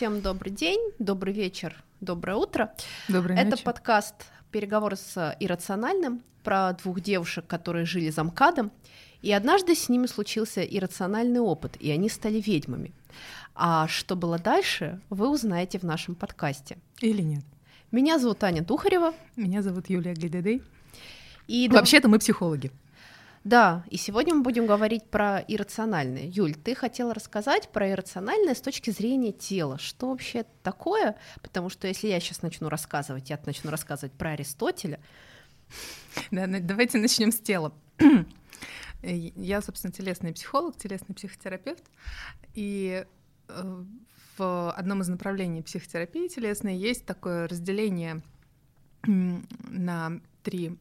Всем добрый день, добрый вечер, доброе утро. Доброй ночи. Это подкаст «Переговоры с иррациональным» про двух девушек, которые жили за МКАДом, и однажды с ними случился иррациональный опыт, и они стали ведьмами. А что было дальше, вы узнаете в нашем подкасте. Или нет. Меня зовут Аня Тухарева. Меня зовут Юлия Гледедей. И вообще-то мы психологи. Да, и сегодня мы будем говорить про иррациональное. Юль, ты хотела рассказать про иррациональное с точки зрения тела. Что вообще это такое? Потому что если я сейчас начну рассказывать, я начну рассказывать про Аристотеля. Да, давайте начнем с тела. Я, собственно, телесный психолог, телесный психотерапевт. И в одном из направлений психотерапии телесной есть такое разделение на три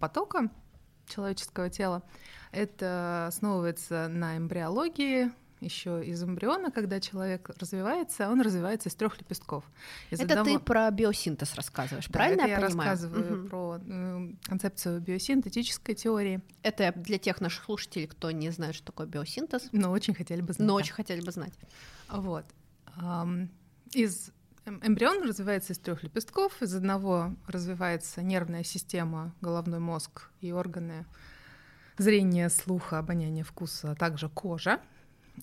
потока человеческого тела. Это основывается на эмбриологии, еще из эмбриона, когда человек развивается, он развивается из 3 лепестков. Ты про биосинтез рассказываешь, да, правильно я понимаю? Я рассказываю про концепцию биосинтетической теории. Это для тех наших слушателей, кто не знает, что такое биосинтез. Но очень хотели бы знать. Вот. Эмбрион развивается из 3 лепестков, из одного развивается нервная система, головной мозг и органы зрения, слуха, обоняния, вкуса, а также кожа.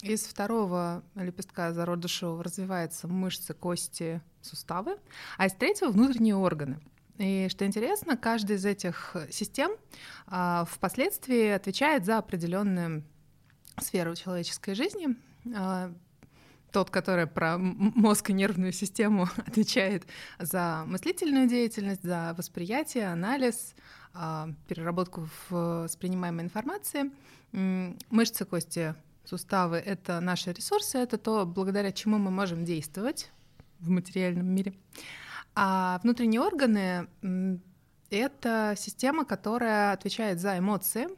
Из второго лепестка зародышевого развиваются мышцы, кости, суставы, а из третьего — внутренние органы. И что интересно, каждая из этих систем впоследствии отвечает за определенную сферу человеческой жизни. Тот, который про мозг и нервную систему отвечает за мыслительную деятельность, за восприятие, анализ, переработку воспринимаемой информации. Мышцы, кости, суставы — это наши ресурсы, это то, благодаря чему мы можем действовать в материальном мире. А внутренние органы — это система, которая отвечает за эмоции,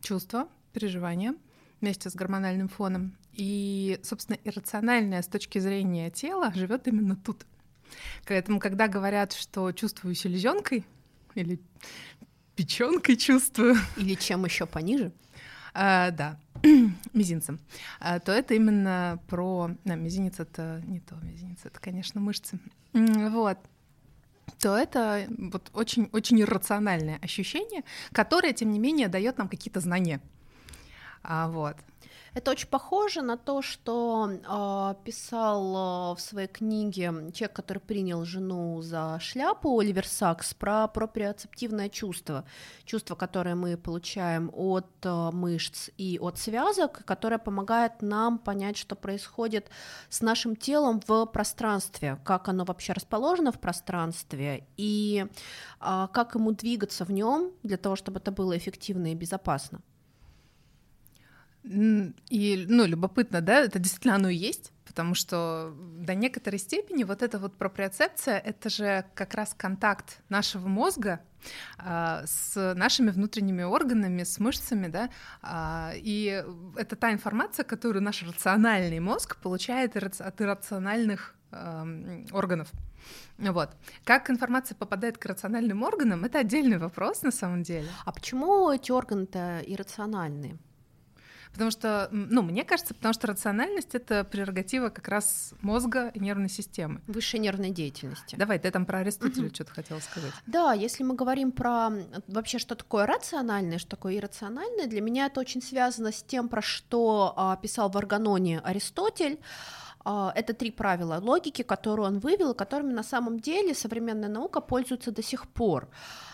чувства, переживания вместе с гормональным фоном. И, собственно, иррациональное с точки зрения тела живет именно тут. Поэтому, когда говорят, что чувствую селезенкой или печенкой чувствую, или чем еще пониже, мизинцем, то это именно про мизинец — это не то, мизинец — это, конечно, мышцы. Вот. То это вот очень, очень иррациональное ощущение, которое, тем не менее, дает нам какие-то знания. Вот. Это очень похоже на то, что писал в своей книге человек, который принял жену за шляпу, Оливер Сакс, про проприоцептивное чувство. Чувство, которое мы получаем от мышц и от связок, которое помогает нам понять, что происходит с нашим телом в пространстве, как оно вообще расположено в пространстве и как ему двигаться в нем для того, чтобы это было эффективно и безопасно. И, любопытно, да, это действительно оно и есть, потому что до некоторой степени вот эта вот проприоцепция — это же как раз контакт нашего мозга с нашими внутренними органами, с мышцами, да, и это та информация, которую наш рациональный мозг получает от иррациональных органов. Вот. Как информация попадает к рациональным органам — это отдельный вопрос на самом деле. А почему эти органы-то иррациональные? Потому что, мне кажется, рациональность — это прерогатива как раз мозга и нервной системы. Высшей нервной деятельности. Давай, ты там про Аристотеля что-то хотела сказать. Да, если мы говорим про вообще, что такое рациональное, что такое иррациональное, для меня это очень связано с тем, про что писал в «Аргононе» Аристотель. Это 3 правила логики, которые он вывел, которыми на самом деле современная наука пользуется до сих пор.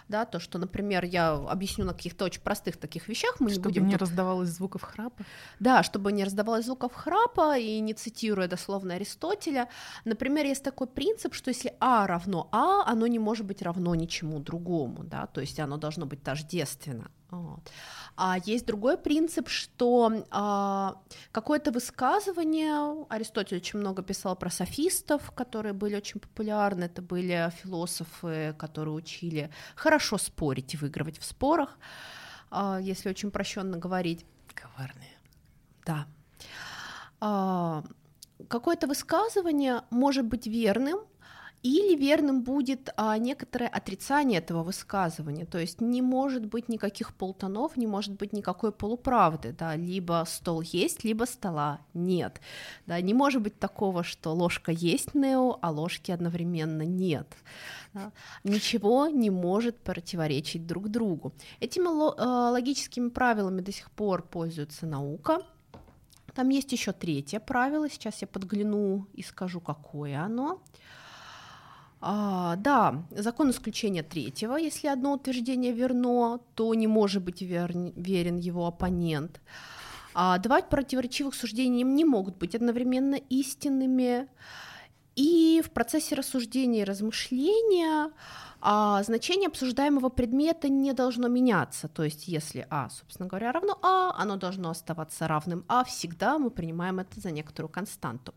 Да, то, что, например, я объясню на каких-то очень простых таких вещах. Раздавалось звуков храпа. Да, чтобы не раздавалось звуков храпа, и не цитируя дословно Аристотеля. Например, есть такой принцип, что если А равно А, оно не может быть равно ничему другому, да, то есть оно должно быть тождественно. Вот. А есть другой принцип, что какое-то высказывание, Аристотель очень много писал про софистов, которые были очень популярны, это были философы, которые учили хорошо спорить и выигрывать в спорах, если очень упрощенно говорить. Коварные. Да. Какое-то высказывание может быть верным, Или верным будет некоторое отрицание этого высказывания, то есть не может быть никаких полутонов, не может быть никакой полуправды, да, либо стол есть, либо стола нет, да, не может быть такого, что ложка есть нео, а ложки одновременно нет, да. Ничего не может противоречить друг другу. Этими логическими правилами до сих пор пользуется наука. Там есть еще третье правило, сейчас я подгляну и скажу, какое оно. Да, закон исключения третьего. Если одно утверждение верно, то не может быть верен его оппонент. Два противоречивых суждения не могут быть одновременно истинными. И в процессе рассуждения и размышления значение обсуждаемого предмета не должно меняться. То есть если А, собственно говоря, равно А, оно должно оставаться равным А. Всегда мы принимаем это за некоторую константу.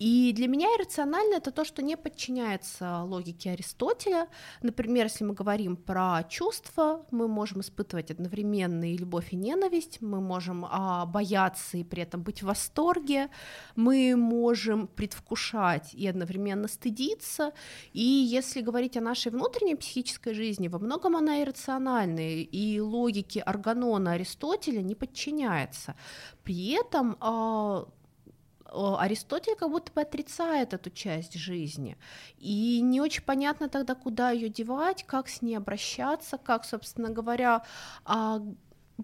И для меня иррационально это то, что не подчиняется логике Аристотеля. Например, если мы говорим про чувства, мы можем испытывать одновременно и любовь, и ненависть. Мы можем бояться и при этом быть в восторге. Мы можем предвкушать и одновременно стыдиться. И если говорить о нашей внутренней психической жизни, во многом она иррациональная, и логике Арганона Аристотеля не подчиняется. При этом Аристотель как будто бы отрицает эту часть жизни, и не очень понятно тогда, куда ее девать, как с ней обращаться, как, собственно говоря,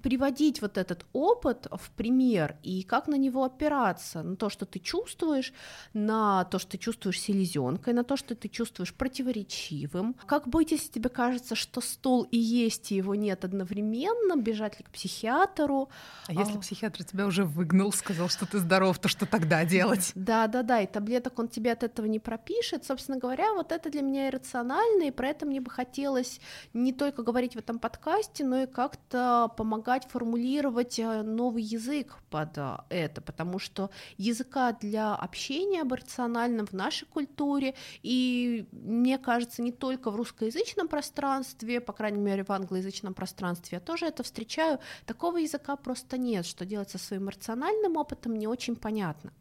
приводить вот этот опыт в пример и как на него опираться, на то, что ты чувствуешь, на то, что ты чувствуешь селезенкой, на то, что ты чувствуешь противоречивым. Как быть, если тебе кажется, что стол и есть, и его нет одновременно, бежать ли к психиатру? А если психиатр тебя уже выгнал, сказал, что ты здоров, то что тогда делать? Да, и таблеток он тебе от этого не пропишет. Собственно говоря, вот это для меня иррационально, и про это мне бы хотелось не только говорить в этом подкасте, но и как-то помогать формулировать новый язык под это, потому что языка для общения об иррациональном в нашей культуре, и, мне кажется, не только в русскоязычном пространстве, по крайней мере, в англоязычном пространстве я тоже это встречаю, такого языка просто нет, что делать со своим иррациональным опытом, не очень понятно.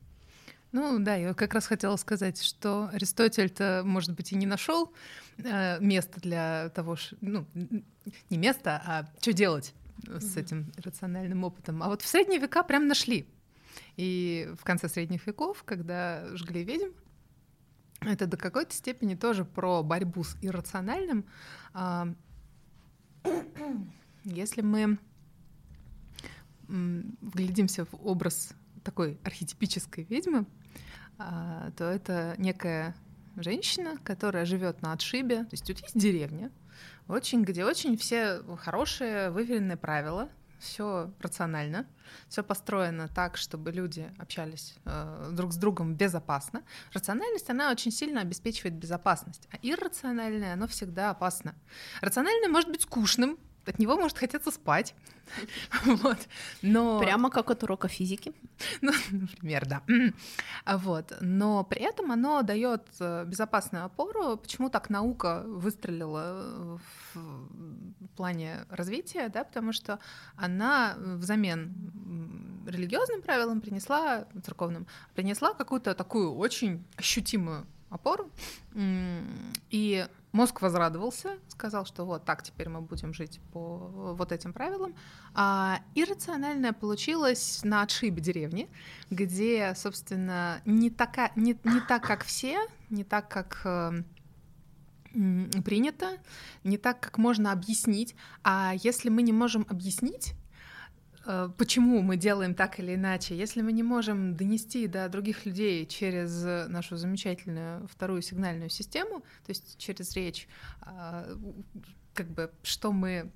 Ну да, я как раз хотела сказать, что Аристотель-то, может быть, и не нашел места для того, не места, а что делать с этим рациональным опытом. А вот в средние века прям нашли. И в конце средних веков, когда жгли ведьм, это до какой-то степени тоже про борьбу с иррациональным. Если мы вглядимся в образ такой архетипической ведьмы, то это некая женщина, которая живет на отшибе. То есть тут есть деревня, где все хорошие, выверенные правила, все рационально, все построено так, чтобы люди общались друг с другом безопасно. Рациональность, она очень сильно обеспечивает безопасность, а иррациональное, оно всегда опасно. Рациональное может быть скучным, от него может хотеться спать. Вот. Но... Прямо как от урока физики. Ну, например, да. Вот. Но при этом оно дает безопасную опору. Почему так наука выстрелила в плане развития? Да? Потому что она взамен религиозным правилам принесла, церковным, принесла какую-то такую очень ощутимую опору. И мозг возрадовался, сказал, что вот так теперь мы будем жить по вот этим правилам. А иррациональное получилось на отшибе деревни, где, собственно, не так, как все, не так, как принято, не так, как можно объяснить. А если мы не можем объяснить, почему мы делаем так или иначе, если мы не можем донести до других людей через нашу замечательную вторую сигнальную систему, то есть через речь, как бы, что мы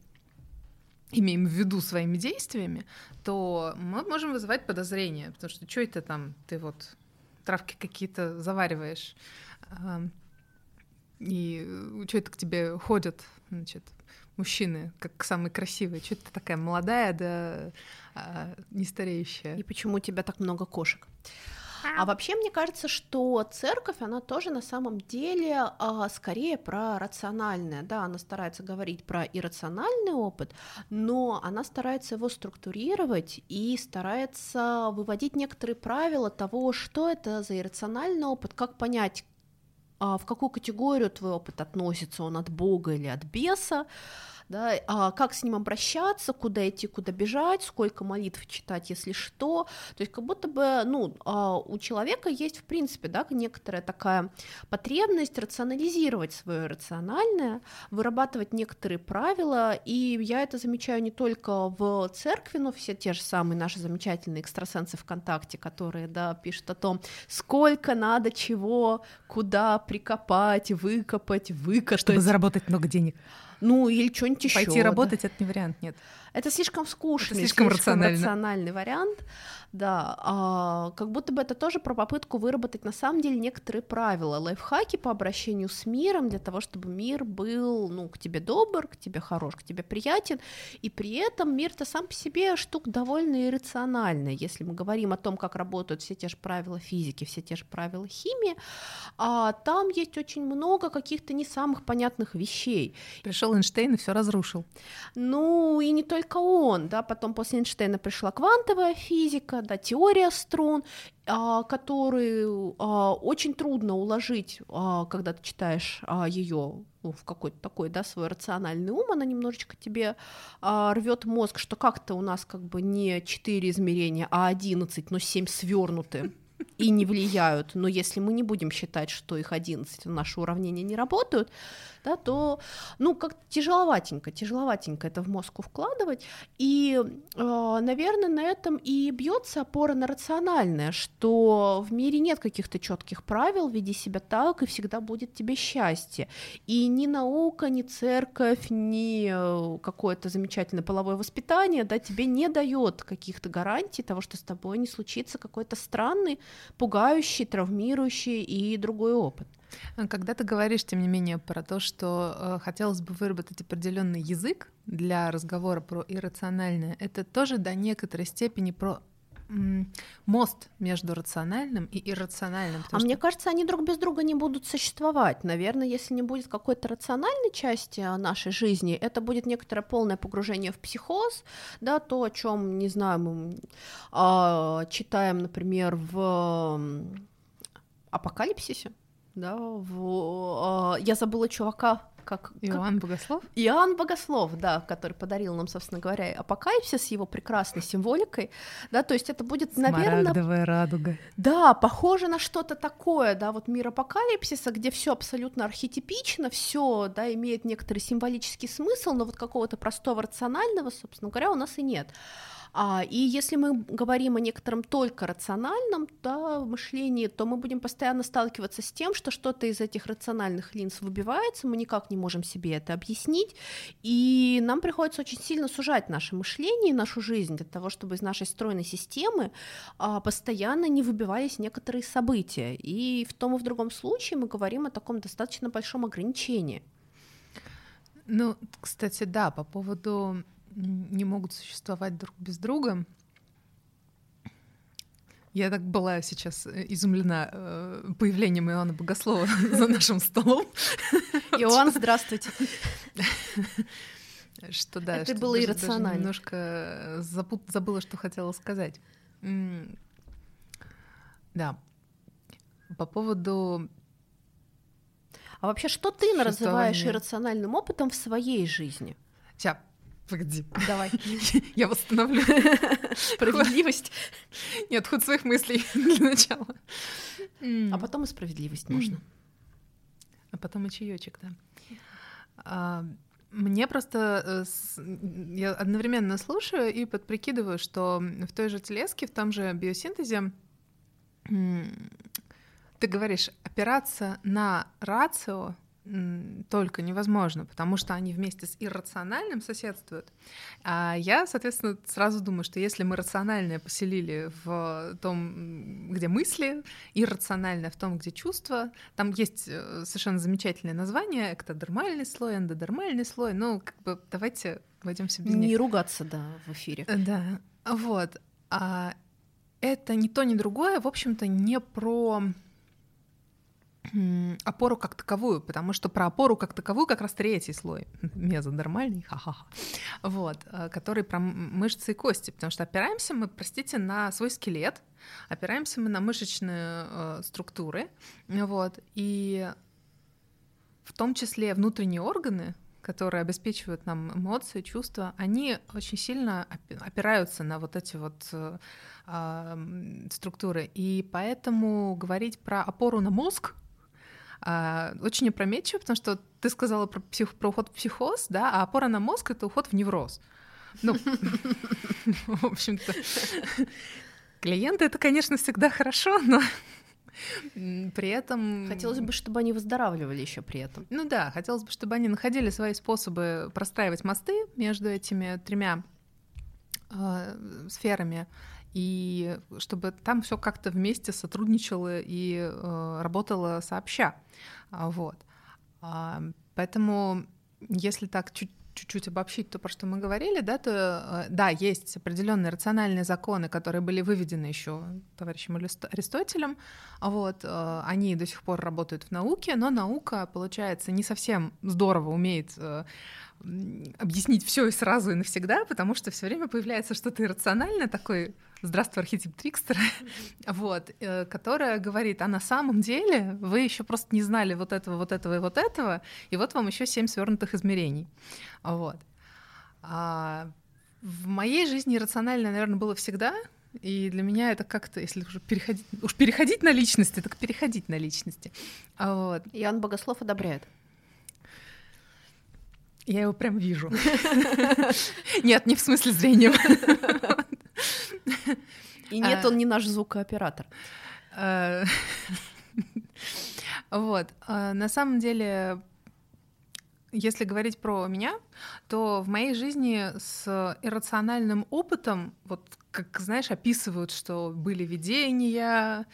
имеем в виду своими действиями, то мы можем вызывать подозрения, потому что что это там, ты вот травки какие-то завариваешь, и что это к тебе ходят, значит, мужчины, как самые красивые. Чё ты такая молодая, да не стареющая? И почему у тебя так много кошек? А вообще, мне кажется, что церковь, она тоже на самом деле скорее про рациональное. Да, она старается говорить про иррациональный опыт, но она старается его структурировать и старается выводить некоторые правила того, что это за иррациональный опыт, как понять, в какую категорию твой опыт относится, он от Бога или от беса, да, как с ним обращаться, куда идти, куда бежать, сколько молитв читать, если что. То есть как будто бы у человека есть, в принципе, да, некоторая такая потребность рационализировать свое иррациональное, вырабатывать некоторые правила, и я это замечаю не только в церкви, но все те же самые наши замечательные экстрасенсы ВКонтакте, которые, да, пишут о том, сколько надо чего, куда прикопать, выкопать. Чтобы заработать много денег. Ну, или что-нибудь еще. Пойти работать, да. Это не вариант, нет. Это слишком скучный, это слишком рациональный вариант. Да, как будто бы это тоже про попытку выработать, на самом деле, некоторые правила, лайфхаки по обращению с миром, для того, чтобы мир был, к тебе добр, к тебе хорош, к тебе приятен, и при этом мир-то сам по себе штука довольно иррациональная. Если мы говорим о том, как работают все те же правила физики, все те же правила химии, там есть очень много каких-то не самых понятных вещей. Пришел Эйнштейн и все разрушил. Ну, и не только он, да, потом после Эйнштейна пришла квантовая физика, да, теория струн, которую очень трудно уложить, когда ты читаешь ее в какой-то такой, да, свой рациональный ум, она немножечко тебе рвет мозг, что как-то у нас как бы не 4 измерения, а 11, но 7 свернуты и не влияют, но если мы не будем считать, что их 11, наши уравнения не работают, да, то, как-то тяжеловатенько это в мозг вкладывать, и, наверное, на этом и бьется опора на рациональное, что в мире нет каких-то четких правил, веди себя так, и всегда будет тебе счастье, и ни наука, ни церковь, ни какое-то замечательное половое воспитание, да, тебе не дает каких-то гарантий того, что с тобой не случится какой-то странный, пугающий, травмирующий и другой опыт. Когда ты говоришь, тем не менее, про то, что хотелось бы выработать определенный язык для разговора про иррациональное, это тоже до некоторой степени про мост между рациональным и иррациональным. Мне кажется, они друг без друга не будут существовать. Наверное, если не будет какой-то рациональной части нашей жизни, это будет некоторое полное погружение в психоз, да, то, о чем, не знаю, мы читаем, например, в «Апокалипсисе». Да, я забыла чувака, Иоанн Богослов? Иоанн Богослов, да, который подарил нам, собственно говоря, апокалипсис с его прекрасной символикой, да, то есть это будет, наверное... Смарагдовая радуга. Да, похоже на что-то такое, да, вот мир апокалипсиса, где все абсолютно архетипично, все, да, имеет некоторый символический смысл, но вот какого-то простого рационального, собственно говоря, у нас и нет. И если мы говорим о некотором только рациональном, да, мышлении, то мы будем постоянно сталкиваться с тем, что что-то из этих рациональных линз выбивается, мы никак не можем себе это объяснить, и нам приходится очень сильно сужать наше мышление и нашу жизнь для того, чтобы из нашей стройной системы постоянно не выбивались некоторые события. И в том и в другом случае мы говорим о таком достаточно большом ограничении. Ну, кстати, да, по поводу... не могут существовать друг без друга. Я так была сейчас изумлена появлением Иоанна Богослова за нашим столом. Иоанн, здравствуйте. Что да, это было иррационально. Немножко забыла, что хотела сказать. Да. По поводу... А вообще, что ты называешь иррациональным опытом в своей жизни? Сейчас. Погоди. Давай. Я восстановлю справедливость. Нет, ход своих мыслей для начала. А потом и справедливость можно. А потом и чаёчек, да. Мне просто... Я одновременно слушаю и подприкидываю, что в той же телеске, в том же биосинтезе ты говоришь, опираться на рацио только невозможно, потому что они вместе с иррациональным соседствуют. А я, соответственно, сразу думаю, что если мы рациональное поселили в том, где мысли, иррациональное в том, где чувства, там есть совершенно замечательное название — эктодермальный слой, эндодермальный слой, давайте обойдемся без них. Не ругаться, да, в эфире. Да, вот. А это ни то, ни другое, в общем-то, не про... опору как таковую, потому что про опору как таковую как раз третий слой, мезодермальный, который про мышцы и кости, потому что опираемся мы, простите, на свой скелет, опираемся мы на мышечные структуры, и в том числе внутренние органы, которые обеспечивают нам эмоции, чувства, они очень сильно опираются на вот эти вот структуры. И поэтому говорить про опору на мозг очень опрометчиво, потому что ты сказала про уход в психоз, да, а опора на мозг — это уход в невроз. Ну, в общем-то, клиенты — это, конечно, всегда хорошо, но... При этом... Хотелось бы, чтобы они выздоравливали еще при этом. Ну да, хотелось бы, чтобы они находили свои способы простраивать мосты между этими тремя сферами, и чтобы там все как-то вместе сотрудничало и работало сообща. Вот. Поэтому, если так чуть-чуть обобщить то, про что мы говорили, да, то да, есть определенные рациональные законы, которые были выведены еще товарищем Аристотелем. Вот, они до сих пор работают в науке, но наука, получается, не совсем здорово умеет объяснить все и сразу и навсегда, потому что все время появляется что-то иррациональное, такой «здравствуй, архетип трикстера», вот, которая говорит: а на самом деле вы еще просто не знали вот этого, вот этого и вот этого, и вот вам еще 7 свернутых измерений. Вот. А в моей жизни иррациональное, наверное, было всегда, и для меня это как-то, если уж переходить на личности, так переходить на личности. Вот. Иоанн Богослов одобряет. Я его прям вижу. Нет, не в смысле зрения. И нет, он не наш звукооператор. Вот. На самом деле, если говорить про меня, то в моей жизни с иррациональным опытом, вот как, знаешь, описывают, что были видения,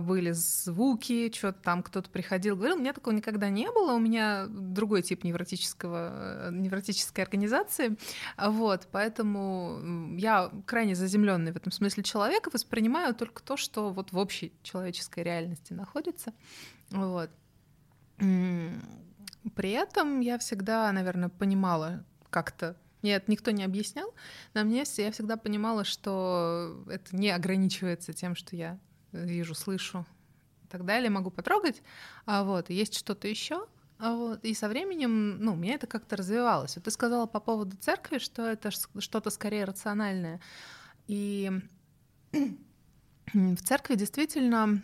были звуки, что-то там кто-то приходил, говорил, у меня такого никогда не было, у меня другой тип невротической организации, вот, поэтому я крайне заземленный в этом смысле человек, воспринимаю только то, что вот в общей человеческой реальности находится, вот. При этом я всегда, наверное, понимала как-то, мне это никто не объяснял, но мне я всегда понимала, что это не ограничивается тем, что я вижу, слышу и так далее, могу потрогать, вот, есть что-то еще, вот, и со временем, ну, у меня это как-то развивалось. Вот ты сказала по поводу церкви, что это что-то скорее рациональное, и в церкви действительно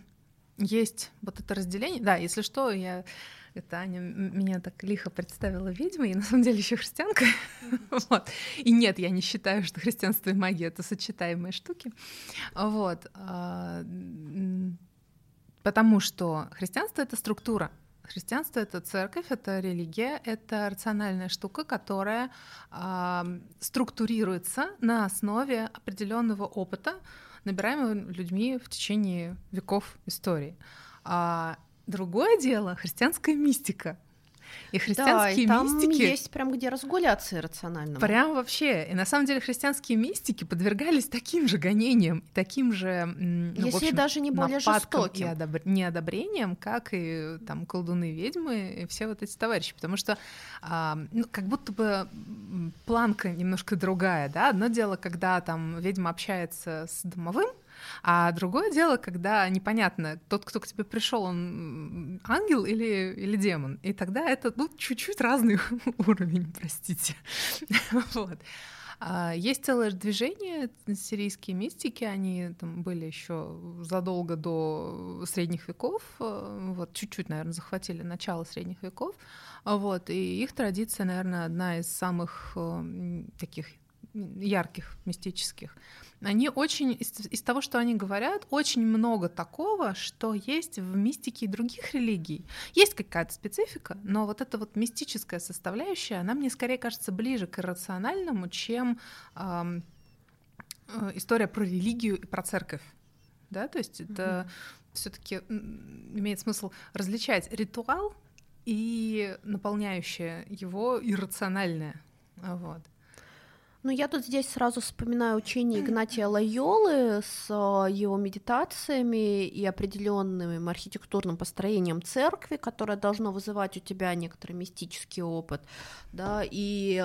есть вот это разделение, да, если что, Это Аня меня так лихо представила ведьмой, и на самом деле еще христианка. Вот. И нет, я не считаю, что христианство и магия — это сочетаемые штуки. Вот. Потому что христианство — это структура, христианство — это церковь, это религия, это рациональная штука, которая структурируется на основе определенного опыта, набираемого людьми в течение веков истории. Другое дело — христианская мистика. И христианские мистики... там есть прям где разгуляться иррациональному. Прям вообще. И на самом деле христианские мистики подвергались таким же гонениям, таким же, ну, если в общем, даже не более жестоким, и неодобрением, как и там колдуны, ведьмы и все вот эти товарищи. Потому что ну, как будто бы планка немножко другая. Да? Одно дело, когда там ведьма общается с домовым, а другое дело, когда непонятно, тот, кто к тебе пришел, он ангел или демон. И тогда это, ну, чуть-чуть разный уровень, простите. Вот. Есть целое движение, сирийские мистики, они там были еще задолго до средних веков, вот, чуть-чуть, наверное, захватили начало средних веков, вот, и их традиция, наверное, одна из самых таких ярких, мистических. Они очень, из того, что они говорят, очень много такого, что есть в мистике и других религий. Есть какая-то специфика, но вот эта вот мистическая составляющая, она мне скорее кажется ближе к иррациональному, чем история про религию и про церковь. Да? То есть это все-таки имеет смысл различать ритуал и наполняющее его иррациональное. Вот. Ну, я тут здесь сразу вспоминаю учение Игнатия Лойолы с его медитациями и определенным архитектурным построением церкви, которое должно вызывать у тебя некоторый мистический опыт, да, и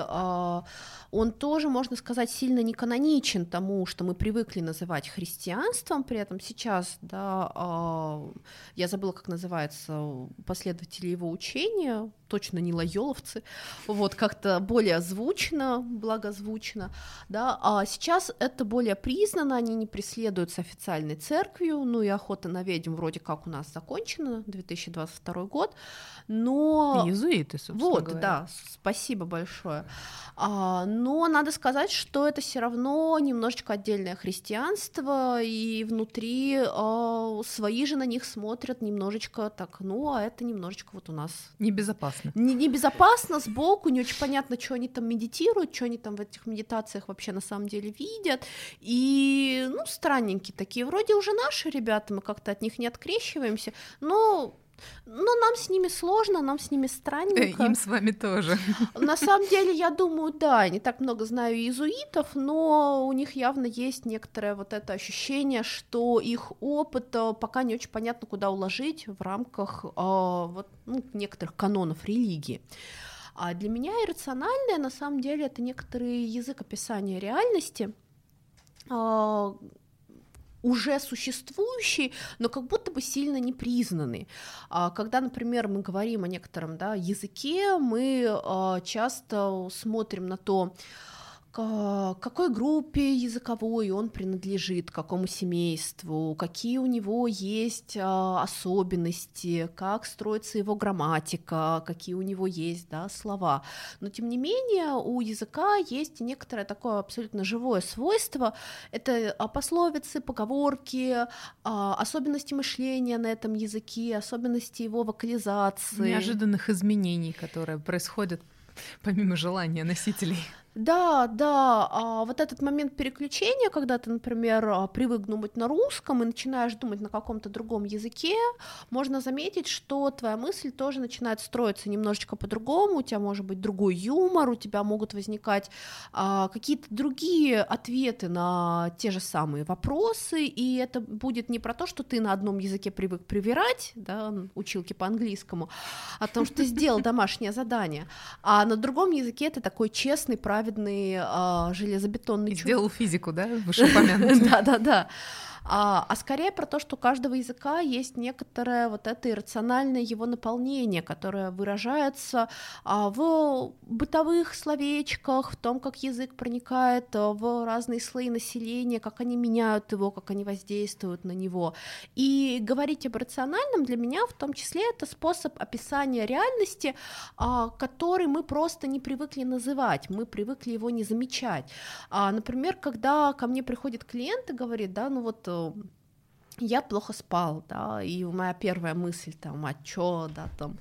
он тоже, можно сказать, сильно не каноничен тому, что мы привыкли называть христианством, при этом сейчас, да, я забыла, как называется, последователи его учения, точно не лойоловцы, вот, как-то более озвучено, благозвучно, да, а сейчас это более признано, они не преследуются официальной церковью, ну и охота на ведьм вроде как у нас закончена, 2022 год, но... Иезуиты, собственно вот, говоря. Да, спасибо большое. Но надо сказать, что это все равно немножечко отдельное христианство, и внутри свои же на них смотрят немножечко так, ну, а это немножечко вот у нас... Небезопасно. Небезопасно сбоку, не очень понятно, что они там медитируют, что они там в этих медитациях вообще на самом деле видят, и, ну, странненькие такие, вроде уже наши ребята, мы как-то от них не открещиваемся, но нам с ними сложно, нам с ними странненько. Им с вами тоже. На самом деле, я думаю, да, не так много знаю иезуитов, но у них явно есть некоторое вот это ощущение, что их опыт пока не очень понятно, куда уложить в рамках вот, ну, некоторых канонов религии. А для меня иррациональное, на самом деле, это некоторый язык описания реальности, уже существующий, но как будто бы сильно не признанный. Когда, например, мы говорим о некотором, да, языке, мы часто смотрим на то, к какой группе языковой он принадлежит, к какому семейству, какие у него есть особенности, как строится его грамматика, какие у него есть, да, слова. Но, тем не менее, у языка есть некоторое такое абсолютно живое свойство. Это пословицы, поговорки, особенности мышления на этом языке, особенности его вокализации. Неожиданных изменений, которые происходят помимо желания носителей. Да, да, вот этот момент переключения, когда ты, например, привык думать на русском и начинаешь думать на каком-то другом языке, можно заметить, что твоя мысль тоже начинает строиться немножечко по-другому, у тебя может быть другой юмор, у тебя могут возникать какие-то другие ответы на те же самые вопросы, и это будет не про то, что ты на одном языке привык привирать, да, училки по-английскому, о том, что ты сделал домашнее задание, а на другом языке это такой честный, праведный железобетонный чувак. Сделал физику, да, вышеупомянутый? Да-да-да. А скорее про то, что у каждого языка есть некоторое вот это иррациональное его наполнение, которое выражается в бытовых словечках, в том, как язык проникает в разные слои населения, как они меняют его, как они воздействуют на него. И говорить об рациональном для меня в том числе это способ описания реальности, который мы просто не привыкли называть, мы привыкли его не замечать. Например, когда ко мне приходит клиент и говорит, да, ну вот я плохо спал, да, и моя первая мысль там, а чё, да, там,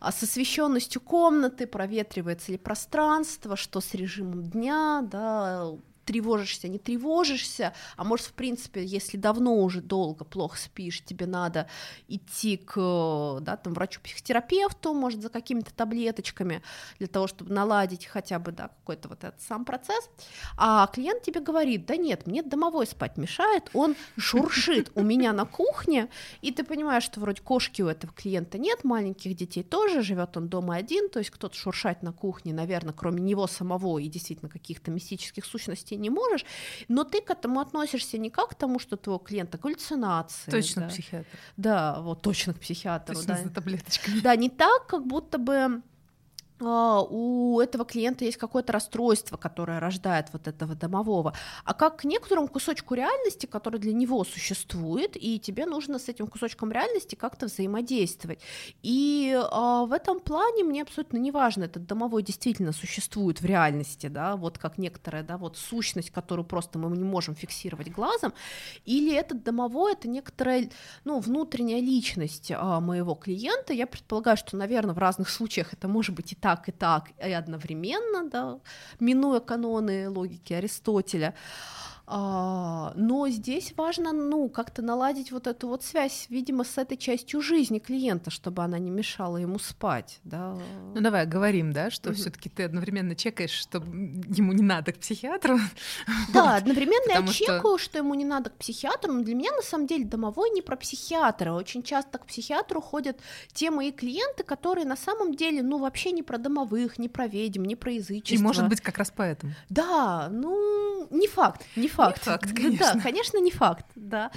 с освещенностью комнаты, проветривается ли пространство, что с режимом дня, да, тревожишься, не тревожишься, а может, в принципе, если давно уже долго плохо спишь, тебе надо идти к, да, там, врачу-психотерапевту, может, за какими-то таблеточками, для того, чтобы наладить хотя бы, да, какой-то вот этот сам процесс, а клиент тебе говорит, да нет, мне домовой спать мешает, он шуршит у меня на кухне, и ты понимаешь, что вроде кошки у этого клиента нет, маленьких детей тоже, живет он дома один, то есть кто-то шуршать на кухне, наверное, кроме него самого и действительно каких-то мистических сущностей не можешь, но ты к этому относишься не как к тому, что твоего клиента галлюцинации. Точно да. К психиатру. Да, вот точно к психиатру. Точно да. За таблеточками. Да, не так, как будто бы у этого клиента есть какое-то расстройство, которое рождает вот этого домового, а как к некоторому кусочку реальности, который для него существует, и тебе нужно с этим кусочком реальности как-то взаимодействовать. И в этом плане мне абсолютно не важно, этот домовой действительно существует в реальности, да, вот как некоторая, да, вот сущность, которую просто мы не можем фиксировать глазом, или этот домовой — это некоторая, ну, внутренняя личность моего клиента. Я предполагаю, что, наверное, в разных случаях это может быть и так, и одновременно, да, минуя каноны логики Аристотеля. Но здесь важно, ну, как-то наладить вот эту вот связь, видимо, с этой частью жизни клиента, чтобы она не мешала ему спать, да. Ну, давай говорим, да, что всё-таки ты одновременно чекаешь, что ему не надо к психиатру. Да, одновременно я чекаю, что ему не надо к психиатру, но для меня, на самом деле, домовой не про психиатра. Очень часто к психиатру ходят те мои клиенты, которые на самом деле, ну, вообще не про домовых, не про ведьм, не про язычество. И, может быть, как раз поэтому. Да, ну, не факт, конечно. Да, конечно, не факт, да.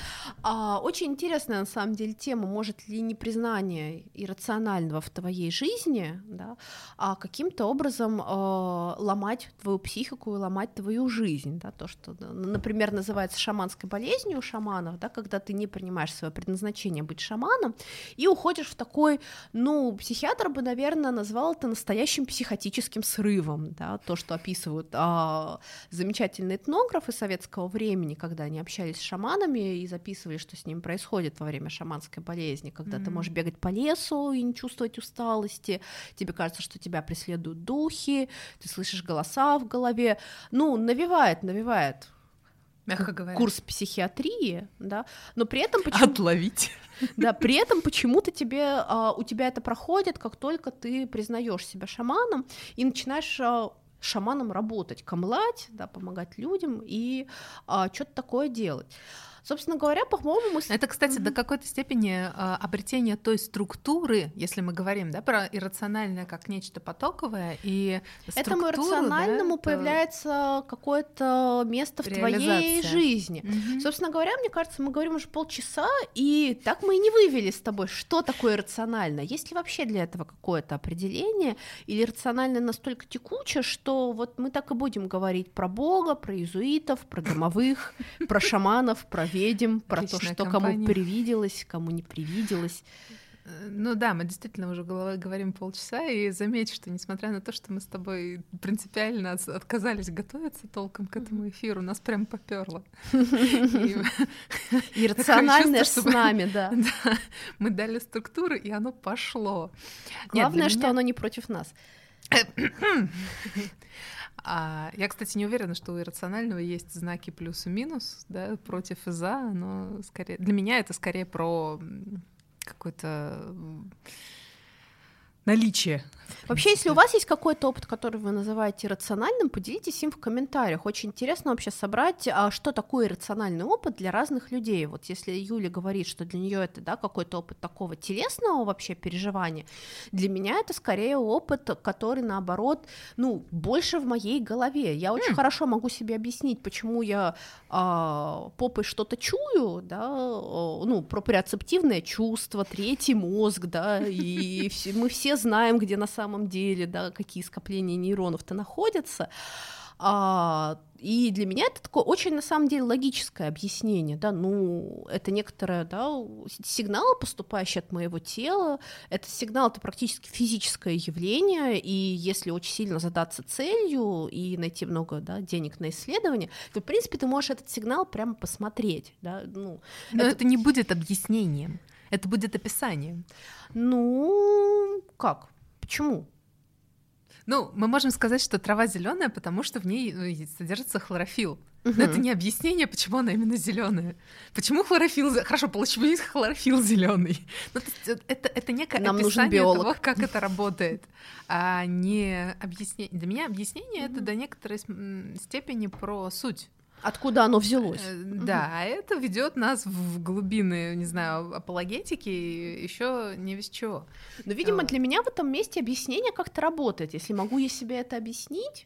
Очень интересная, на самом деле, тема, может ли непризнание иррационального в твоей жизни, да, каким-то образом ломать твою психику и ломать твою жизнь, да, то, что, например, называется шаманской болезнью у шаманов, да, когда ты не принимаешь свое предназначение быть шаманом и уходишь в такой, ну, психиатр бы, наверное, назвал это настоящим психотическим срывом, да, то, что описывают замечательные этнографы советского времени, когда они общались с шаманами и записывали, что с ним происходит во время шаманской болезни, когда ты можешь бегать по лесу и не чувствовать усталости, тебе кажется, что тебя преследуют духи, ты слышишь голоса в голове, ну, навевает мягко говоря. Курс психиатрии, да, но при этом отловить. Да, при этом почему-то у тебя это проходит, как только ты признаешь себя шаманом и начинаешь шаманом работать, камлать, да, помогать людям и что-то такое делать. Собственно говоря, по-моему, мы... Это, кстати, до какой-то степени обретение той структуры, если мы говорим, да, про иррациональное как нечто потоковое, и структуру... Этому иррациональному, да, появляется какое-то место в твоей жизни. Собственно говоря, мне кажется, мы говорим уже полчаса, и так мы и не вывели с тобой, что такое иррациональное. Есть ли вообще для этого какое-то определение? Или иррациональное настолько текуче, что вот мы так и будем говорить про Бога, про иезуитов, про домовых, про шаманов, про ведьм, про то, что кому привиделось, кому не привиделось. Ну да, мы действительно уже головой говорим полчаса, и заметь, что несмотря на то, что мы с тобой принципиально отказались готовиться толком к этому эфиру, нас прям попёрло. Иррациональное с нами, да. Мы дали структуру, и оно пошло. Главное, что оно не против нас. Я, кстати, не уверена, что у иррационального есть знаки плюс и минус, да, против и за, но скорее... Для меня это скорее про какое-то наличие. Вообще, если у вас есть какой-то опыт, который вы называете иррациональным, поделитесь им в комментариях. Очень интересно вообще собрать, что такое иррациональный опыт для разных людей. Вот если Юля говорит, что для нее это, да, какой-то опыт такого телесного вообще переживания, для меня это скорее опыт, который, наоборот, ну, больше в моей голове. Я очень хорошо могу себе объяснить, почему я попой что-то чую, да, ну, проприоцептивное чувство, третий мозг, да, и мы все знаем, где на самом деле, да, какие скопления нейронов-то находятся. И для меня это такое очень, на самом деле, логическое объяснение, да, ну, это некоторое, да, сигнал, поступающий от моего тела, это сигнал, это практически физическое явление, и если очень сильно задаться целью и найти много, да, денег на исследование, то, в принципе, ты можешь этот сигнал прямо посмотреть, да, ну. Но это не будет объяснением, это будет описанием. Ну, как? Почему? Ну, мы можем сказать, что трава зеленая, потому что в ней содержится хлорофилл. Но это не объяснение, почему она именно зеленая. Почему хлорофилл? Хорошо, почему есть хлорофилл зеленый? Ну, это некое нам описание того, как это работает, а не объяснение. Для меня объяснение это до некоторой степени про суть. Откуда оно взялось? Да, а это ведет нас в глубины, не знаю, апологетики и еще не весь чего. Но, видимо, для меня в этом месте объяснение как-то работает. Если могу я себе это объяснить,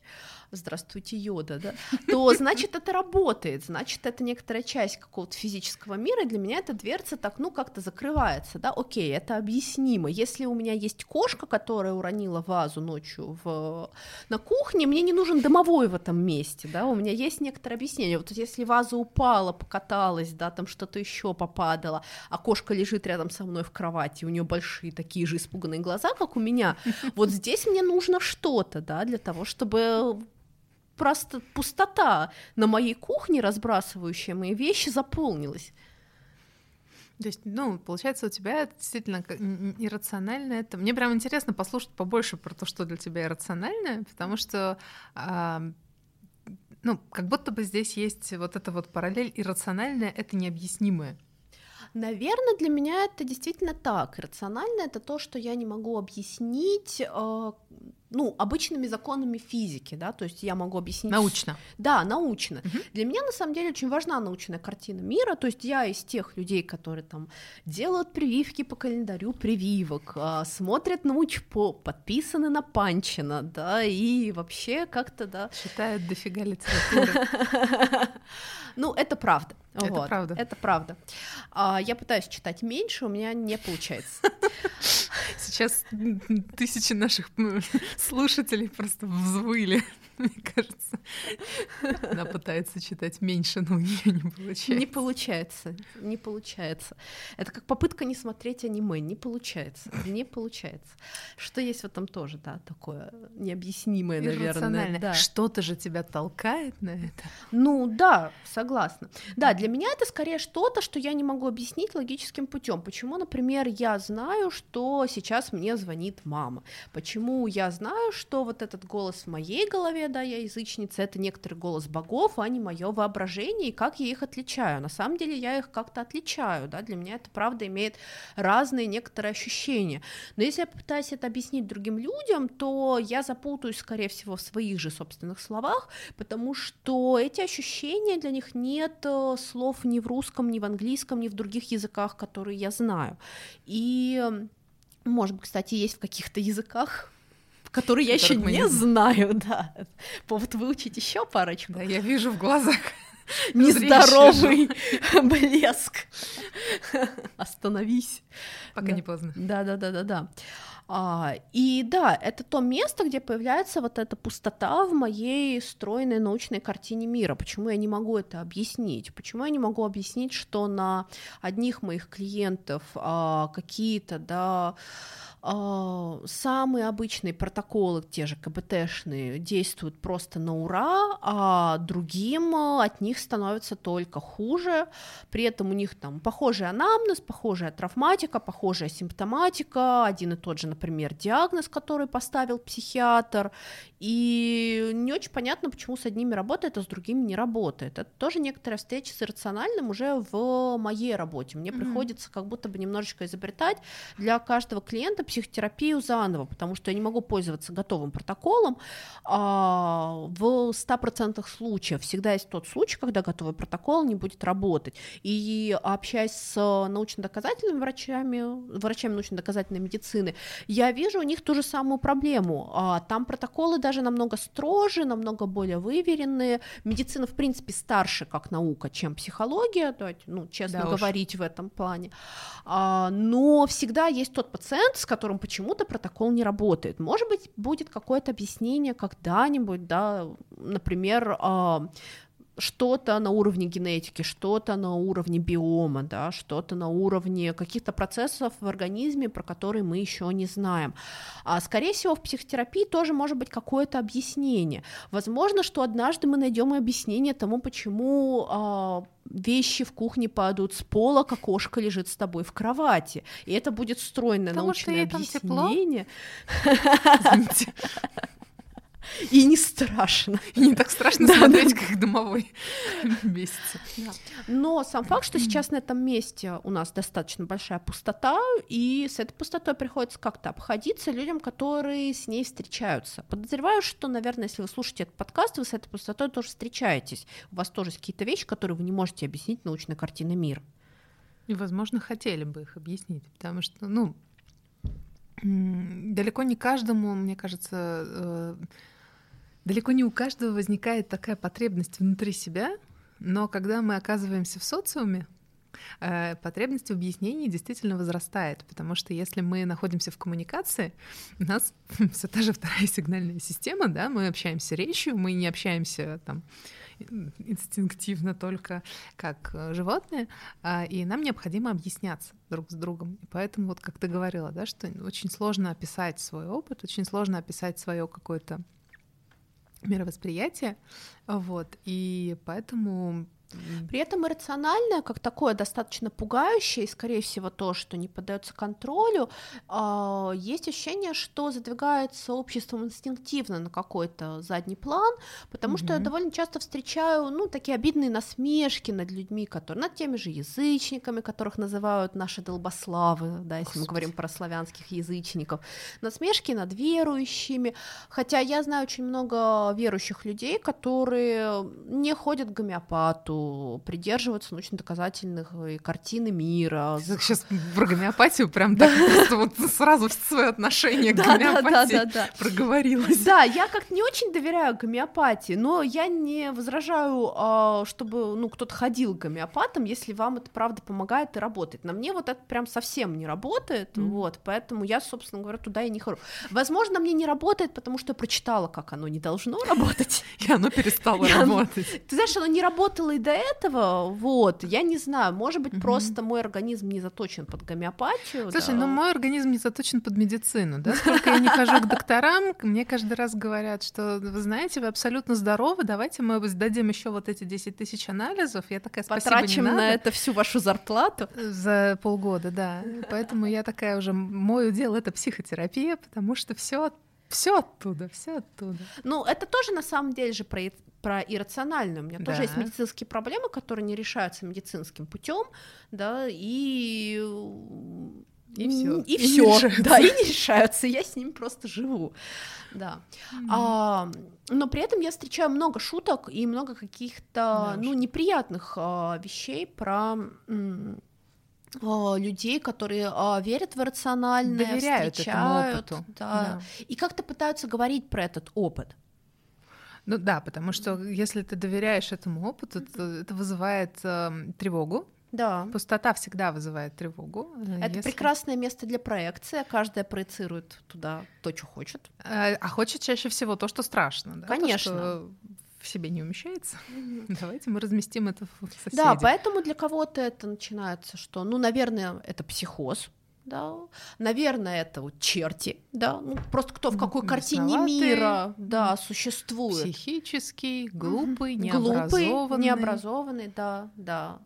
здравствуйте, Йода, да, то значит это работает, значит это некоторая часть какого-то физического мира, и для меня эта дверца так, ну, как-то закрывается, да, окей, это объяснимо. Если у меня есть кошка, которая уронила вазу ночью на кухне, мне не нужен домовой в этом месте, да, у меня есть некоторое объяснение. Вот если ваза упала, покаталась, да, там что-то еще попадало, а кошка лежит рядом со мной в кровати, у нее большие такие же испуганные глаза, как у меня, вот здесь мне нужно что-то, да, для того, чтобы... Просто пустота на моей кухне, разбрасывающая мои вещи, заполнилась. То есть, ну, получается, у тебя это действительно иррациональное. Это... Мне прям интересно послушать побольше про то, что для тебя иррациональное, потому что Ну, как будто бы здесь есть вот эта вот параллель иррациональное, это необъяснимое. Наверное, для меня это действительно так. Рациональное — это то, что я не могу объяснить обычными законами физики, да, то есть я могу объяснить... Научно. Да, научно. Угу. Для меня, на самом деле, очень важна научная картина мира, то есть я из тех людей, которые там делают прививки по календарю прививок, смотрят научпоп, подписаны на Панчина, да, и вообще как-то, да... Считают дофига литературы. Ну, это правда. Это вот. Правда. Это правда. Я пытаюсь читать меньше, у меня не получается. Сейчас тысячи наших слушателей просто взвыли, мне кажется. Она пытается читать меньше, но у нее не получается. Не получается, не получается. Это как попытка не смотреть аниме, не получается, не получается. Что есть в этом тоже, да, такое необъяснимое, наверное. Да. Что-то же тебя толкает на это. Ну да, согласна. Да, для меня это скорее что-то, что я не могу объяснить логическим путем. Почему, например, я знаю, что сейчас мне звонит мама? Почему я знаю, что вот этот голос в моей голове, да, я язычница, это некоторый голос богов, а не мое воображение, и как я их отличаю? На самом деле я их как-то отличаю, да, для меня это правда имеет разные некоторые ощущения. Но если я попытаюсь это объяснить другим людям, то я запутаюсь, скорее всего, в своих же собственных словах, потому что эти ощущения, для них нет слов ни в русском, ни в английском, ни в других языках, которые я знаю. И, может быть, кстати, есть в каких-то языках, которые я еще не знаю, да. Повод выучить еще парочку. Да, я вижу в глазах нездоровый блеск. Остановись. Пока не поздно. Да. И да, это то место, где появляется вот эта пустота в моей стройной научной картине мира. Почему я не могу это объяснить? Почему я не могу объяснить, что на одних моих клиентов какие-то, да, самые обычные протоколы, те же КБТшные, действуют просто на ура, а другим от них становится только хуже, при этом у них там похожий анамнез, похожая травматика, похожая симптоматика, один и тот же, например, диагноз, который поставил психиатр, и не очень понятно, почему с одними работает, а с другими не работает. Это тоже некоторая встреча с иррациональным уже в моей работе, мне приходится как будто бы немножечко изобретать для каждого клиента психотерапию заново, потому что я не могу пользоваться готовым протоколом. В 100% случаев всегда есть тот случай, когда готовый протокол не будет работать. И общаясь с научно-доказательными врачами научно-доказательной медицины, я вижу у них ту же самую проблему. Там протоколы даже намного строже, намного более выверенные. Медицина, в принципе, старше как наука, чем психология, честно говорить в этом плане. Но всегда есть тот пациент, с которым почему-то протокол не работает. Может быть, будет какое-то объяснение когда-нибудь, да, например, что-то на уровне генетики, что-то на уровне биома, да, что-то на уровне каких-то процессов в организме, про которые мы еще не знаем. Скорее всего, в психотерапии тоже может быть какое-то объяснение. Возможно, что однажды мы найдем и объяснение тому, почему вещи в кухне падают с пола, как кошка лежит с тобой в кровати. И это будет стройное научное объяснение. И не страшно. И не так страшно смотреть, как домовой бесится. Да. Но сам факт, что сейчас на этом месте у нас достаточно большая пустота, и с этой пустотой приходится как-то обходиться людям, которые с ней встречаются. Подозреваю, что, наверное, если вы слушаете этот подкаст, вы с этой пустотой тоже встречаетесь. У вас тоже есть какие-то вещи, которые вы не можете объяснить научной картиной мира. И, возможно, хотели бы их объяснить, потому что, далеко не каждому, мне кажется, далеко не у каждого возникает такая потребность внутри себя, но когда мы оказываемся в социуме, потребность в объяснении действительно возрастает, потому что если мы находимся в коммуникации, у нас все та же вторая сигнальная система, да, мы общаемся речью, мы не общаемся там инстинктивно только как животные, и нам необходимо объясняться друг с другом. И поэтому, вот как ты говорила, да, что очень сложно описать свой опыт, очень сложно описать свое какое-то мировосприятие, вот, и поэтому При этом иррациональное, как такое достаточно пугающее, и, скорее всего, то, что не поддается контролю, есть ощущение, что задвигается обществом инстинктивно на какой-то задний план, потому что я довольно часто встречаю, ну, такие обидные насмешки над людьми, которые, над теми же язычниками, которых называют наши долбославы, да, если мы говорим про славянских язычников, насмешки над верующими, хотя я знаю очень много верующих людей, которые не ходят к гомеопату, придерживаются научно-доказательных картины мира. Сейчас про гомеопатию прям так вот сразу свое отношение к гомеопатии проговорилось. Да, я как-то не очень доверяю гомеопатии, но я не возражаю, чтобы кто-то ходил к гомеопатам, если вам это правда помогает и работает. На мне вот это прям совсем не работает, вот, поэтому я, собственно говоря, туда и не хожу. Возможно, мне не работает, потому что я прочитала, как оно не должно работать. И оно перестало работать. Ты знаешь, оно не работало и до этого, вот, я не знаю, может быть, просто мой организм не заточен под гомеопатию. Слушай, да. Но мой организм не заточен под медицину, да, сколько я не хожу к докторам, мне каждый раз говорят, что, вы знаете, вы абсолютно здоровы, давайте мы сдадим еще вот эти 10 тысяч анализов, я такая, спасибо, потрачим не надо. Потрачим на это всю вашу зарплату? За полгода, да, поэтому я такая уже, мой удел — это психотерапия, потому что все оттуда. Ну, это тоже на самом деле же про иррациональное. У меня тоже есть медицинские проблемы, которые не решаются медицинским путем, да, и не решаются. Я с ним просто живу, да. Но при этом я встречаю много шуток и много каких-то, неприятных вещей про людей, которые верят в иррациональное, доверяют, встречают этому опыту. Да. И как-то пытаются говорить про этот опыт. Ну да, потому что если ты доверяешь этому опыту, то это вызывает тревогу. Да. Пустота всегда вызывает тревогу. Это прекрасное место для проекции. Каждая проецирует туда то, что хочет. А хочет чаще всего то, что страшно. Да? Конечно. То, что в себе не умещается. Давайте мы разместим это в соседей. Да, поэтому для кого-то это начинается, что, наверное, это психоз, да, наверное, это вот черти, да, просто кто в какой картине мира, да, существует. Психический, глупый, необразованный, да.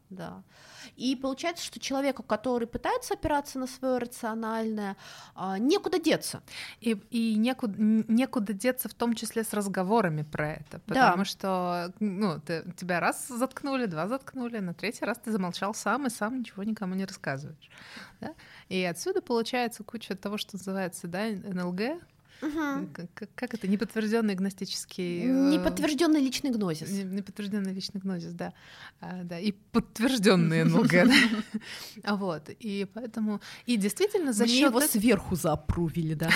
И получается, что человеку, который пытается опираться на свое рациональное, некуда деться. И некуда деться в том числе с разговорами про это. Потому что тебя раз заткнули, два заткнули, на третий раз ты замолчал сам и сам ничего никому не рассказываешь. Да? И отсюда получается куча того, что называется НЛГ. Как это? Неподтвержденный гностический... Неподтвержденный личный гнозис. Неподтвержденный личный гнозис, да. И подтвержденные НЛГ. Вот. И поэтому... И действительно за счёт... Мне его сверху заапрувили, да.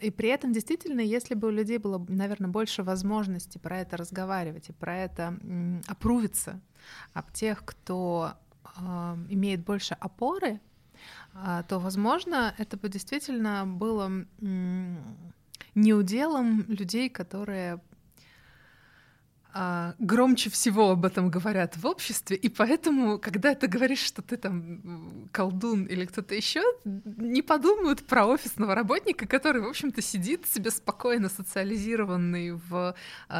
И при этом действительно, если бы у людей было, наверное, больше возможностей про это разговаривать и про это опрувиться, об тех, кто имеет больше опоры, то, возможно, это бы действительно было неуделом людей, которые громче всего об этом говорят в обществе, и поэтому, когда ты говоришь, что ты там колдун или кто-то еще, не подумают про офисного работника, который, в общем-то, сидит себе спокойно социализированный с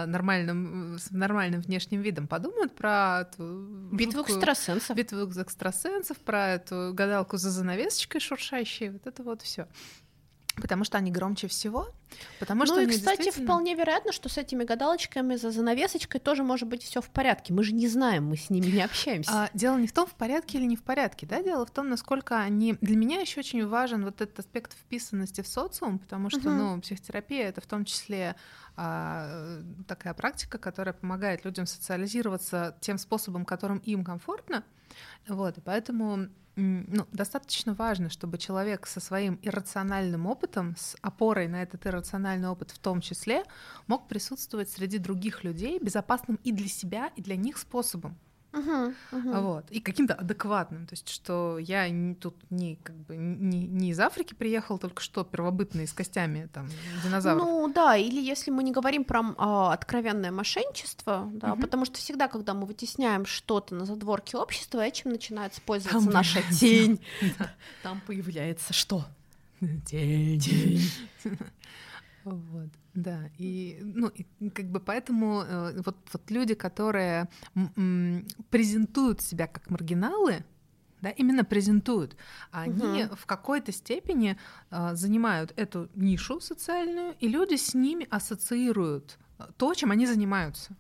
нормальным внешним видом. Подумают про битву экстрасенсов, про эту гадалку за занавесочкой шуршащей, вот это вот все. Потому что они громче всего. Потому что и, кстати, действительно... вполне вероятно, что с этими гадалочками за занавесочкой тоже может быть все в порядке. Мы же не знаем, мы с ними не общаемся. Дело не в том, в порядке или не в порядке, да? Дело в том, насколько они... Для меня еще очень важен вот этот аспект вписанности в социум, потому что, психотерапия — это в том числе такая практика, которая помогает людям социализироваться тем способом, которым им комфортно. Вот, и поэтому... достаточно важно, чтобы человек со своим иррациональным опытом, с опорой на этот иррациональный опыт в том числе, мог присутствовать среди других людей безопасным и для себя, и для них способом. Вот. И каким-то адекватным. То есть, что я не из Африки приехал только что, первобытные с костями там, динозавров. Ну да, или если мы не говорим про откровенное мошенничество, да, потому что всегда, когда мы вытесняем что-то на задворке общества, этим начинает пользоваться наша тень. Там появляется что? Тень. Вот, да, и, ну, и как бы поэтому вот люди, которые презентуют себя как маргиналы, да, именно презентуют, они в какой-то степени занимают эту нишу социальную, и люди с ними ассоциируют то, чем они занимаются.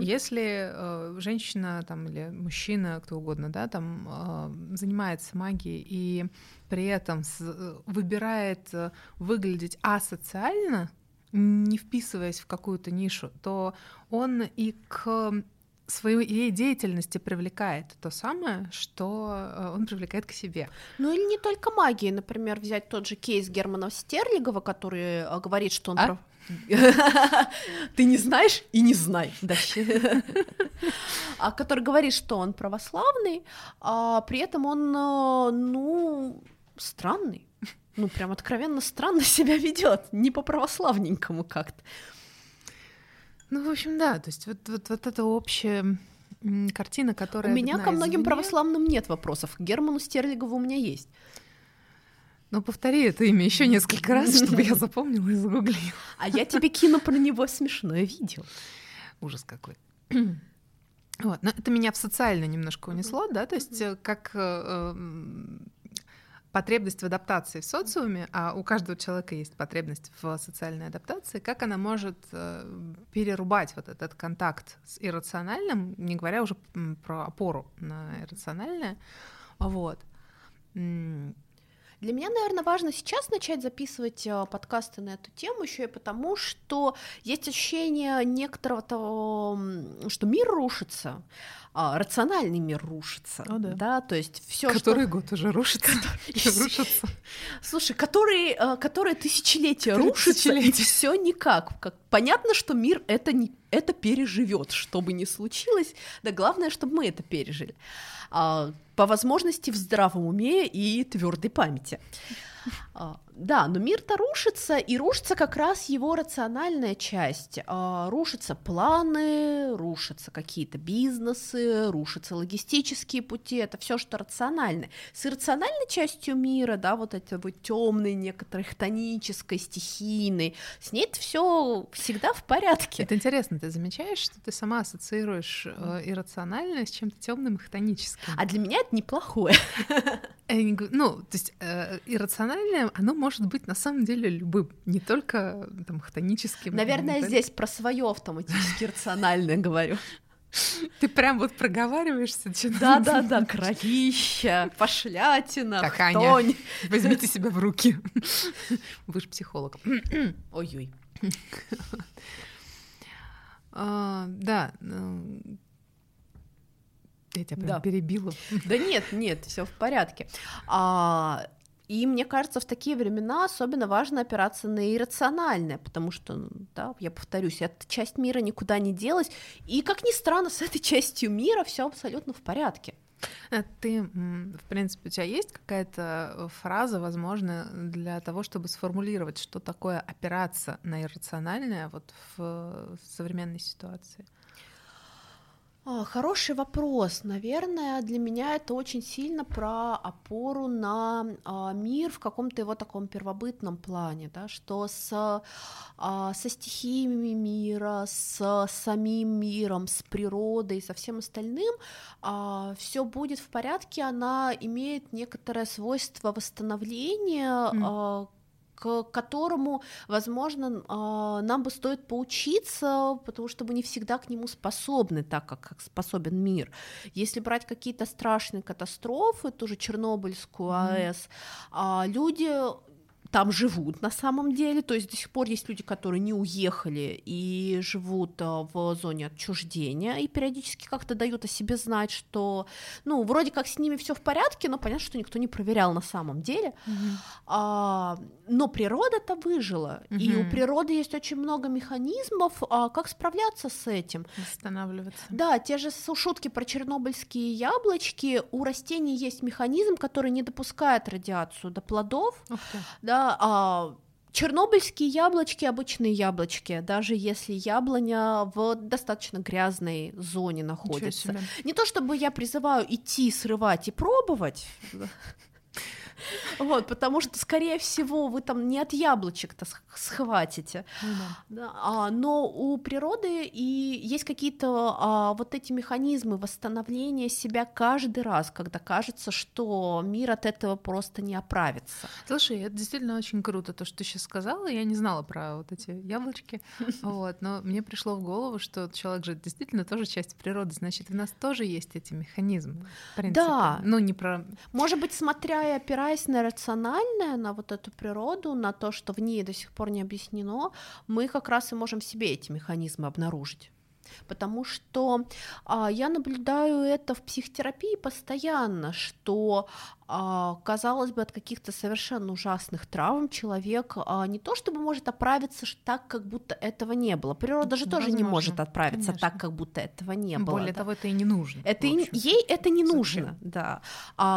Если женщина там, или мужчина, кто угодно, да, там, занимается магией и при этом выбирает выглядеть асоциально, не вписываясь в какую-то нишу, то он и к своей деятельности привлекает то самое, что он привлекает к себе. Ну или не только магии, например, взять тот же кейс Германа Стерлигова, который говорит, что он... Ты не знаешь и не знай. Который говорит, что он православный, а при этом он, ну, странный. Ну, прям откровенно странно себя ведет, не по-православненькому как-то. Ну, в общем, да, то есть вот эта общая картина, которая... У меня ко многим православным нет вопросов. К Герману Стерлигову у меня есть. Ну, повтори это имя еще несколько раз, чтобы я запомнила и загуглила. А я тебе кину про него смешное видео. Ужас какой. Вот. Но это меня в социально немножко унесло, да, то есть как потребность в адаптации в социуме, а у каждого человека есть потребность в социальной адаптации, как она может перерубать вот этот контакт с иррациональным, не говоря уже про опору на иррациональное, вот. Для меня, наверное, важно сейчас начать записывать подкасты на эту тему еще и потому, что есть ощущение некоторого того, что мир рушится, рациональный мир рушится. О, да. Да, то есть всё, который год уже рушится. Слушай, которые тысячелетия рушится, и все никак. Понятно, что мир это переживет, что бы ни случилось. Да, главное, чтобы мы это пережили. По возможности в здравом уме и твердой памяти. Да, но мир-то рушится, и рушится как раз его рациональная часть. Рушатся планы, рушатся какие-то бизнесы, рушатся логистические пути, это все, что рационально. С иррациональной частью мира, да, вот этой вот темной, некоторой хтонической, стихийной, с ней все всегда в порядке. Это интересно, ты замечаешь, что ты сама ассоциируешь иррациональное с чем-то темным и хтоническим? А для меня это неплохое. Ну, то есть иррациональное, оно может быть на самом деле любым, не только там хтоническим. Наверное, здесь про свое автоматически рациональное говорю. Ты прям вот проговариваешься. Да-да-да, кровища, пошлятина, так, Аня, возьмите себя в руки. Вы же психолог. Ой-ой. Да, я тебя прям перебила. Да нет, все в порядке. И мне кажется, в такие времена особенно важно опираться на иррациональное, потому что, да, я повторюсь, эта часть мира никуда не делась, и, как ни странно, с этой частью мира все абсолютно в порядке. Ты, в принципе, у тебя есть какая-то фраза, возможно, для того, чтобы сформулировать, что такое опираться на иррациональное вот в современной ситуации? Хороший вопрос. Наверное, для меня это очень сильно про опору на мир в каком-то его таком первобытном плане, да, что со стихиями мира, с самим миром, с природой, со всем остальным все будет в порядке, она имеет некоторое свойство восстановления, к которому, возможно, нам бы стоит поучиться, потому что мы не всегда к нему способны так, как способен мир. Если брать какие-то страшные катастрофы, ту же Чернобыльскую АЭС, люди там живут на самом деле, то есть до сих пор есть люди, которые не уехали и живут в зоне отчуждения и периодически как-то дают о себе знать, что, ну, вроде как с ними все в порядке, но понятно, что никто не проверял на самом деле, но природа-то выжила, и у природы есть очень много механизмов, как справляться с этим. Восстанавливаться. Да, те же шутки про чернобыльские яблочки, у растений есть механизм, который не допускает радиацию до плодов, да, чернобыльские яблочки, обычные яблочки, даже если яблоня в достаточно грязной зоне находится. Не то чтобы я призываю идти, срывать и пробовать. Вот, потому что, скорее всего, вы там не от яблочек-то схватите. Но у природы и есть какие-то вот эти механизмы восстановления себя каждый раз, когда кажется, что мир от этого просто не оправится. Слушай, это действительно очень круто, то, что ты сейчас сказала. Я не знала про вот эти яблочки, вот, но мне пришло в голову, что человек же действительно тоже часть природы, значит, у нас тоже есть эти механизмы. В принципе. Да. Ну, не про... Может быть, смотря и опираясь на рациональное, на вот эту природу, на то, что в ней до сих пор не объяснено, мы как раз и можем в себе эти механизмы обнаружить. Потому что я наблюдаю это в психотерапии постоянно, что, казалось бы, от каких-то совершенно ужасных травм человек не то чтобы может оправиться так, как будто этого не было. Природа же тоже не может отправиться так, как будто этого не было. Более того, это и не нужно. Ей это не нужно. Да.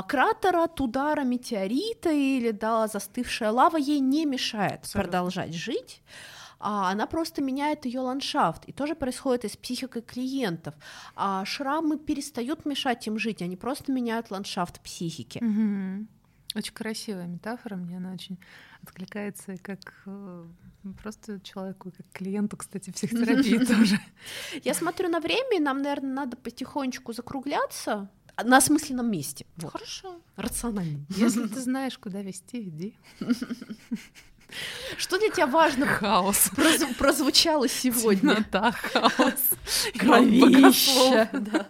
Кратер от удара метеорита или застывшая лава ей не мешает продолжать жить. Она просто меняет ее ландшафт, и тоже происходит и с психикой клиентов. Шрамы перестают мешать им жить, они просто меняют ландшафт психики. Угу. Очень красивая метафора, мне она очень откликается, как просто человеку, как клиенту, кстати, психотерапии тоже. Я смотрю на время, и нам, наверное, надо потихонечку закругляться на осмысленном месте. Хорошо. Рационально. Если ты знаешь, куда вести, иди. Что для тебя важно? Хаос. Прозвучало сегодня. Темнота, хаос. Кровища. Да.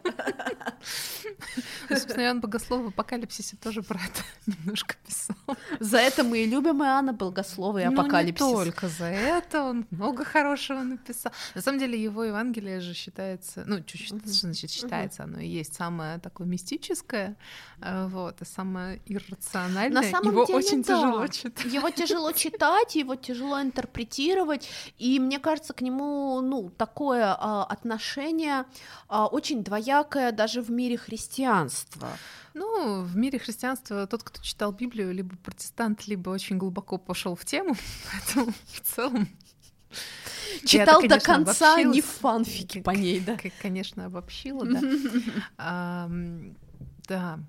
Ну, собственно, Иоанн Богослов в «Апокалипсисе» тоже про это немножко писал. За это мы и любим Иоанна Богослова и «Апокалипсис». Ну, не только за это. Он много хорошего написал. На самом деле, его Евангелие же считается... Ну, значит, считается, оно и есть самое такое мистическое, вот, и самое иррациональное. На самом деле, очень тяжело читать. Его тяжело читать, его тяжело интерпретировать, и мне кажется, к нему, ну, такое отношение очень двоякое даже в мире христианства. Ну, в мире христианства тот, кто читал Библию, либо протестант, либо очень глубоко пошел в тему, поэтому в целом... Читал до конца, обобщила, не в фанфике по ней, да? Конечно, обобщила, да. Да.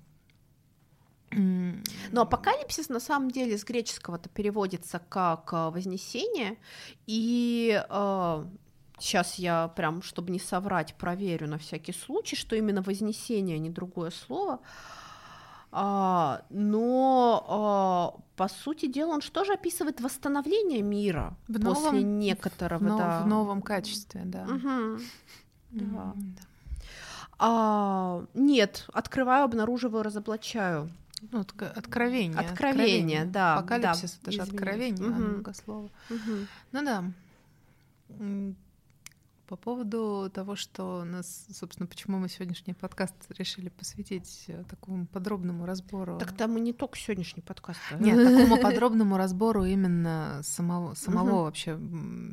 Но апокалипсис на самом деле с греческого-то переводится как вознесение, и сейчас я прям, чтобы не соврать, проверю на всякий случай, что именно вознесение, а не другое слово, но по сути дела он же тоже описывает восстановление мира после некоторого, да. В новом качестве, да. Да. Нет, открываю, обнаруживаю, разоблачаю. Ну, откровение. Откровение, да. Апокалипсис, да, это же откровение, многослово. Ну да. По поводу того, что нас, собственно, почему мы сегодняшний подкаст решили посвятить такому подробному разбору. Так там и не только сегодняшний подкаст. Нет, такому подробному разбору именно самого вообще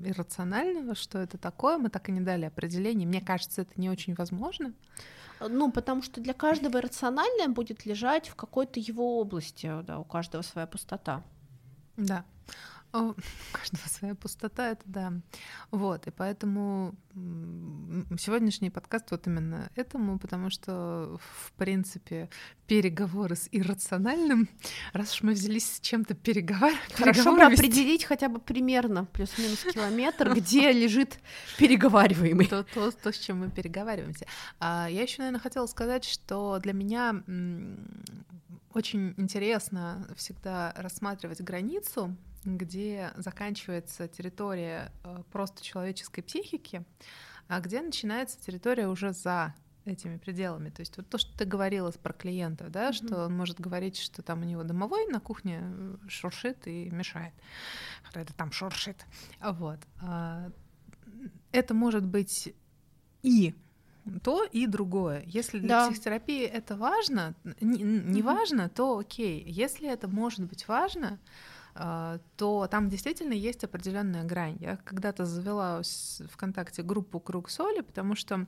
иррационального, что это такое, мы так и не дали определения. Мне кажется, это не очень возможно. Ну, потому что для каждого иррациональное будет лежать в какой-то его области, да, у каждого своя пустота. Да, у каждого своя пустота, это да. Вот, и поэтому сегодняшний подкаст вот именно этому, потому что, в принципе, переговоры с иррациональным, раз уж мы взялись с чем-то переговаривать... Хорошо бы определить хотя бы примерно, плюс-минус километр, где лежит переговариваемый. То, с чем мы переговариваемся. Я еще, наверное, хотела сказать, что для меня очень интересно всегда рассматривать границу, где заканчивается территория просто человеческой психики, а где начинается территория уже за этими пределами. То есть вот то, что ты говорила про клиентов, да, что он может говорить, что там у него домовой на кухне шуршит и мешает. Это там шуршит. Вот. Это может быть и то, и другое. Если для психотерапии это важно, не важно, то окей. Если это может быть важно, то там действительно есть определенная грань. Я когда-то завела ВКонтакте группу «Круг соли», потому что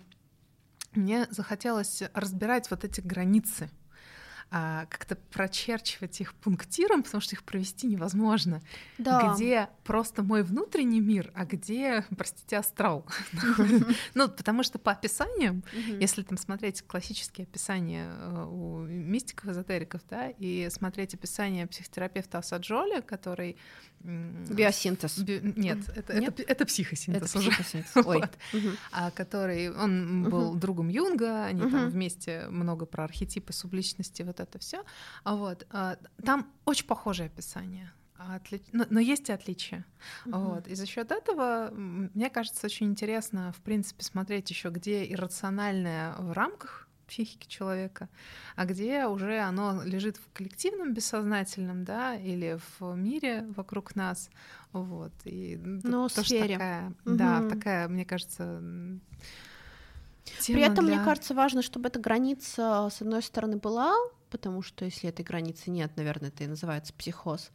мне захотелось разбирать вот эти границы. как-то прочерчивать их пунктиром, потому что их провести невозможно. Да. Где просто мой внутренний мир, а где, простите, астрал. Ну, потому что по описаниям, если там смотреть классические описания у мистиков, эзотериков, да, и смотреть описание психотерапевта Асаджоли, который... Биосинтез. Нет, это психосинтез уже. Который... Он был другом Юнга, они там вместе много про архетипы субличности, вот это все. Вот. Там очень похожее описание, но есть и отличия. Вот. И за счет этого, мне кажется, очень интересно, в принципе, смотреть еще, где иррациональное в рамках психики человека, а где уже оно лежит в коллективном бессознательном, да, или в мире вокруг нас. Вот. И но в сфере. Такая, да, такая, мне кажется... Тема. При этом, мне кажется, важно, чтобы эта граница, с одной стороны, была, потому что если этой границы нет, наверное, это и называется психоз.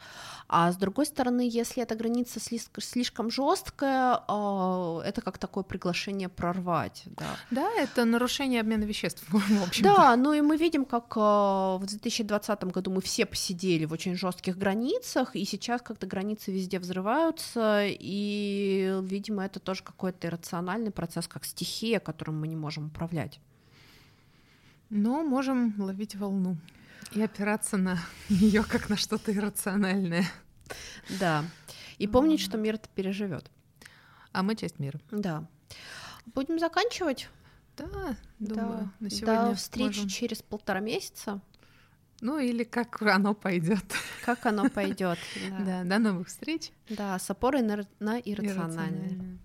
А с другой стороны, если эта граница слишком жесткая, это как такое приглашение прорвать. Да, да, это нарушение обмена веществ, в общем-то. Да, ну и мы видим, как в 2020 году мы все посидели в очень жестких границах, и сейчас как-то границы везде взрываются, и, видимо, это тоже какой-то иррациональный процесс, как стихия, которым мы не можем управлять. Но можем ловить волну и опираться на нее как на что-то иррациональное. Да. И помнить, что мир-то переживет. А мы часть мира. Да. Будем заканчивать? Да, думаю. Да. На сегодня до встречи можем. Через 1,5 месяца. Ну или как оно пойдет. Как оно пойдет. Да. До новых встреч. Да, с опорой на иррациональное.